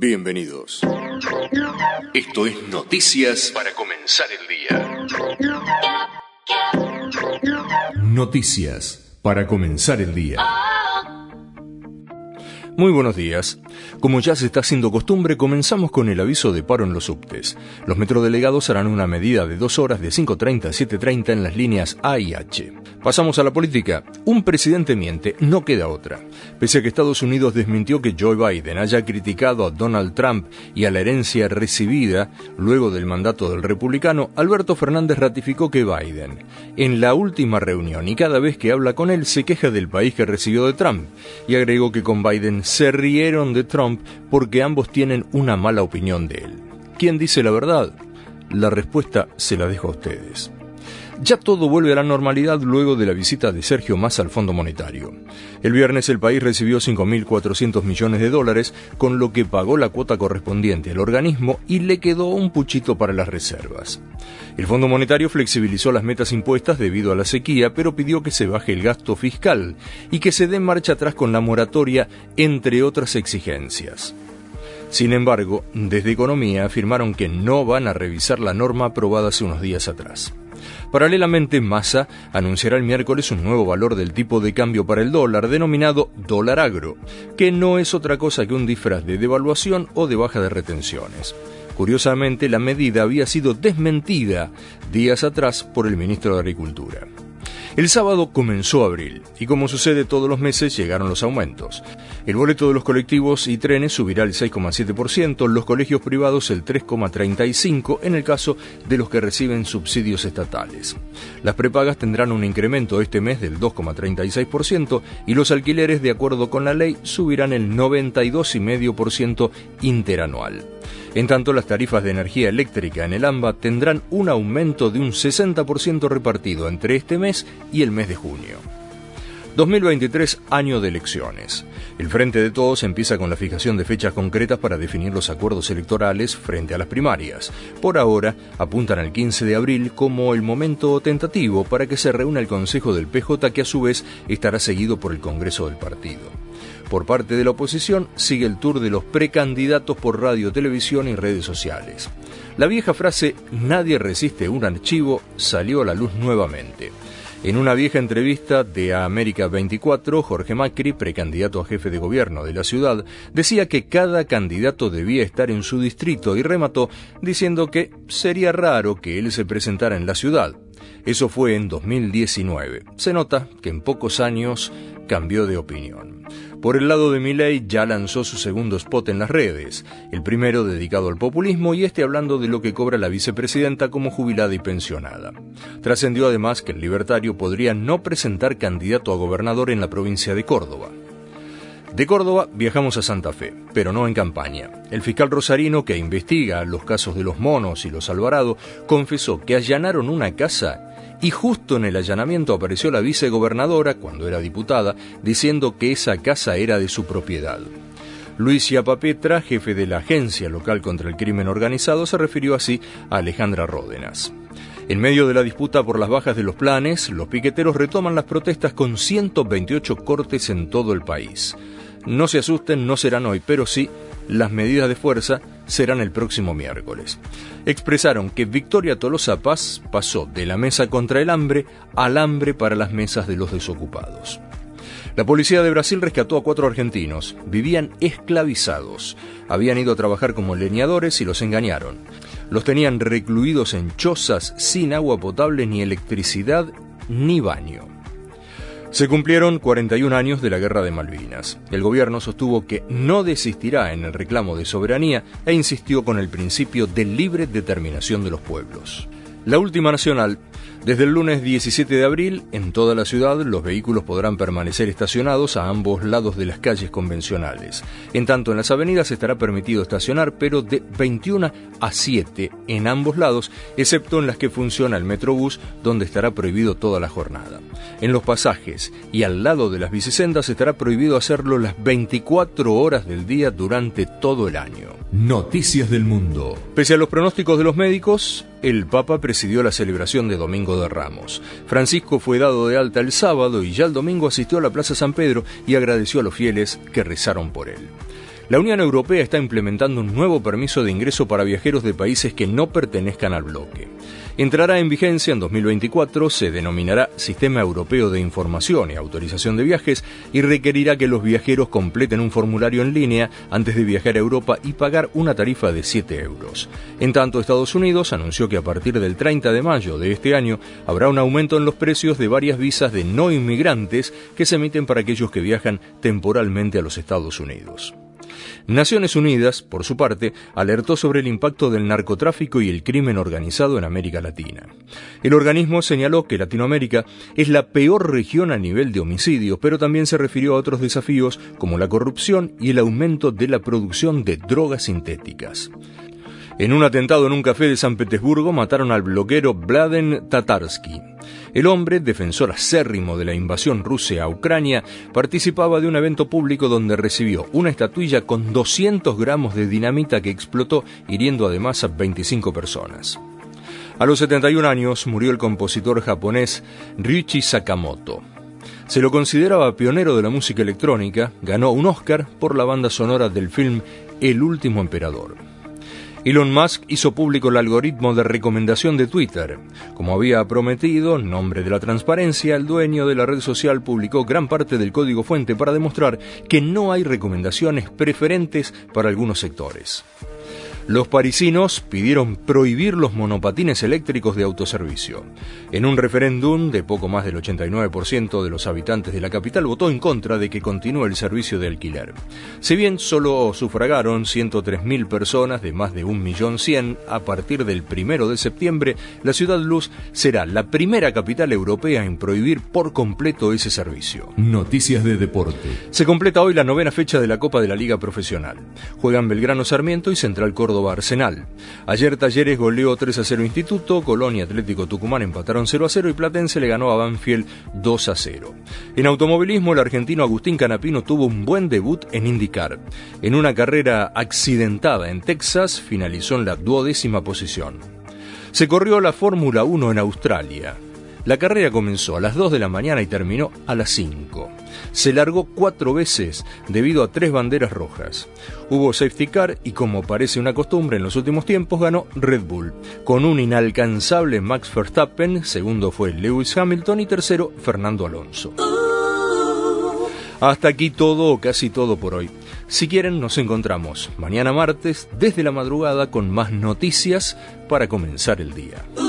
Bienvenidos. Esto es Noticias para comenzar el día. Noticias para comenzar el día. Muy buenos días. Como ya se está haciendo costumbre, comenzamos con el aviso de paro en los subtes. Los metrodelegados harán una medida de 2 horas de 5:30 a 7:30 en las líneas A y H. Pasamos a la política. Un presidente miente, no queda otra. Pese a que Estados Unidos desmintió que Joe Biden haya criticado a Donald Trump y a la herencia recibida luego del mandato del republicano, Alberto Fernández ratificó que Biden, en la última reunión y cada vez que habla con él, se queja del país que recibió de Trump, y agregó que con Biden se rieron de Trump porque ambos tienen una mala opinión de él. ¿Quién dice la verdad? La respuesta se la dejo a ustedes. Ya todo vuelve a la normalidad luego de la visita de Sergio Massa al Fondo Monetario. El viernes el país recibió $5.400 millones, con lo que pagó la cuota correspondiente al organismo y le quedó un puchito para las reservas. El Fondo Monetario flexibilizó las metas impuestas debido a la sequía, pero pidió que se baje el gasto fiscal y que se dé marcha atrás con la moratoria, entre otras exigencias. Sin embargo, desde Economía afirmaron que no van a revisar la norma aprobada hace unos días atrás. Paralelamente, Massa anunciará el miércoles un nuevo valor del tipo de cambio para el dólar, denominado dólar agro, que no es otra cosa que un disfraz de devaluación o de baja de retenciones. Curiosamente, la medida había sido desmentida días atrás por el ministro de Agricultura. El sábado comenzó abril, y como sucede todos los meses, llegaron los aumentos. El boleto de los colectivos y trenes subirá el 6,7%, los colegios privados el 3,35% en el caso de los que reciben subsidios estatales. Las prepagas tendrán un incremento este mes del 2,36% y los alquileres, de acuerdo con la ley, subirán el 92,5% interanual. En tanto, las tarifas de energía eléctrica en el AMBA tendrán un aumento de un 60% repartido entre este mes y el mes de junio. 2023, año de elecciones. El Frente de Todos empieza con la fijación de fechas concretas para definir los acuerdos electorales frente a las primarias. Por ahora, apuntan al 15 de abril como el momento tentativo para que se reúna el Consejo del PJ, que a su vez estará seguido por el Congreso del Partido. Por parte de la oposición, sigue el tour de los precandidatos por radio, televisión y redes sociales. La vieja frase "nadie resiste un archivo" salió a la luz nuevamente. En una vieja entrevista de América 24, Jorge Macri, precandidato a jefe de gobierno de la ciudad, decía que cada candidato debía estar en su distrito y remató diciendo que sería raro que él se presentara en la ciudad. Eso fue en 2019. Se nota que en pocos años cambió de opinión. Por el lado de Milei, ya lanzó su segundo spot en las redes, el primero dedicado al populismo y este hablando de lo que cobra la vicepresidenta como jubilada y pensionada. Trascendió además que el libertario podría no presentar candidato a gobernador en la provincia de Córdoba. De Córdoba viajamos a Santa Fe, pero no en campaña. El fiscal rosarino, que investiga los casos de Los Monos y Los Alvarado, confesó que allanaron una casa y justo en el allanamiento apareció la vicegobernadora, cuando era diputada, diciendo que esa casa era de su propiedad. Luisa Papetra, jefe de la Agencia Local contra el Crimen Organizado, se refirió así a Alejandra Ródenas. En medio de la disputa por las bajas de los planes, los piqueteros retoman las protestas con 128 cortes en todo el país. No se asusten, no serán hoy, pero sí, las medidas de fuerza serán el próximo miércoles. Expresaron que Victoria Tolosa Paz pasó de la mesa contra el hambre al hambre para las mesas de los desocupados. La policía de Brasil rescató a 4 argentinos. Vivían esclavizados. Habían ido a trabajar como leñadores y los engañaron. Los tenían recluidos en chozas sin agua potable, ni electricidad, ni baño. Se cumplieron 41 años de la Guerra de Malvinas. El gobierno sostuvo que no desistirá en el reclamo de soberanía e insistió con el principio de libre determinación de los pueblos. La última nacional. Desde el lunes 17 de abril, en toda la ciudad, los vehículos podrán permanecer estacionados a ambos lados de las calles convencionales. En tanto, en las avenidas estará permitido estacionar, pero de 21 a 7 en ambos lados, excepto en las que funciona el Metrobús, donde estará prohibido toda la jornada. En los pasajes y al lado de las bicisendas estará prohibido hacerlo las 24 horas del día durante todo el año. Noticias del mundo. Pese a los pronósticos de los médicos, el Papa presidió la celebración de Domingo de Ramos. Francisco fue dado de alta el sábado y ya el domingo asistió a la Plaza San Pedro y agradeció a los fieles que rezaron por él. La Unión Europea está implementando un nuevo permiso de ingreso para viajeros de países que no pertenezcan al bloque. Entrará en vigencia en 2024, se denominará Sistema Europeo de Información y Autorización de Viajes y requerirá que los viajeros completen un formulario en línea antes de viajar a Europa y pagar una tarifa de 7 euros. En tanto, Estados Unidos anunció que a partir del 30 de mayo de este año habrá un aumento en los precios de varias visas de no inmigrantes que se emiten para aquellos que viajan temporalmente a los Estados Unidos. Naciones Unidas, por su parte, alertó sobre el impacto del narcotráfico y el crimen organizado en América Latina. El organismo señaló que Latinoamérica es la peor región a nivel de homicidios, pero también se refirió a otros desafíos como la corrupción y el aumento de la producción de drogas sintéticas. En un atentado en un café de San Petersburgo mataron al bloguero Vladen Tatarsky. El hombre, defensor acérrimo de la invasión rusa a Ucrania, participaba de un evento público donde recibió una estatuilla con 200 gramos de dinamita que explotó, hiriendo además a 25 personas. A los 71 años murió el compositor japonés Ryuichi Sakamoto. Se lo consideraba pionero de la música electrónica, ganó un Oscar por la banda sonora del film El Último Emperador. Elon Musk hizo público el algoritmo de recomendación de Twitter. Como había prometido, en nombre de la transparencia, el dueño de la red social publicó gran parte del código fuente para demostrar que no hay recomendaciones preferentes para algunos sectores. Los parisinos pidieron prohibir los monopatines eléctricos de autoservicio. En un referéndum de poco más del 89% de los habitantes de la capital votó en contra de que continúe el servicio de alquiler. Si bien solo sufragaron 103.000 personas de más de 1.100.000, a partir del 1 de septiembre, la ciudad luz será la primera capital europea en prohibir por completo ese servicio. Noticias de deporte. Se completa hoy la 9ª fecha de la Copa de la Liga Profesional. Juegan Belgrano, Sarmiento y Central Córdoba. Arsenal. Ayer Talleres goleó 3-0 Instituto, Colón y Atlético Tucumán empataron 0-0 y Platense le ganó a Banfield 2-0. En automovilismo, el argentino Agustín Canapino tuvo un buen debut en IndyCar. En una carrera accidentada en Texas, finalizó en la 12ª posición. Se corrió la Fórmula 1 en Australia. La carrera comenzó a las 2 de la mañana y terminó a las 5. Se largó 4 veces debido a 3 banderas rojas. Hubo safety car y, como parece una costumbre en los últimos tiempos, ganó Red Bull. Con un inalcanzable Max Verstappen, segundo fue Lewis Hamilton y tercero Fernando Alonso. Hasta aquí todo o casi todo por hoy. Si quieren, nos encontramos mañana martes desde la madrugada con más noticias para comenzar el día.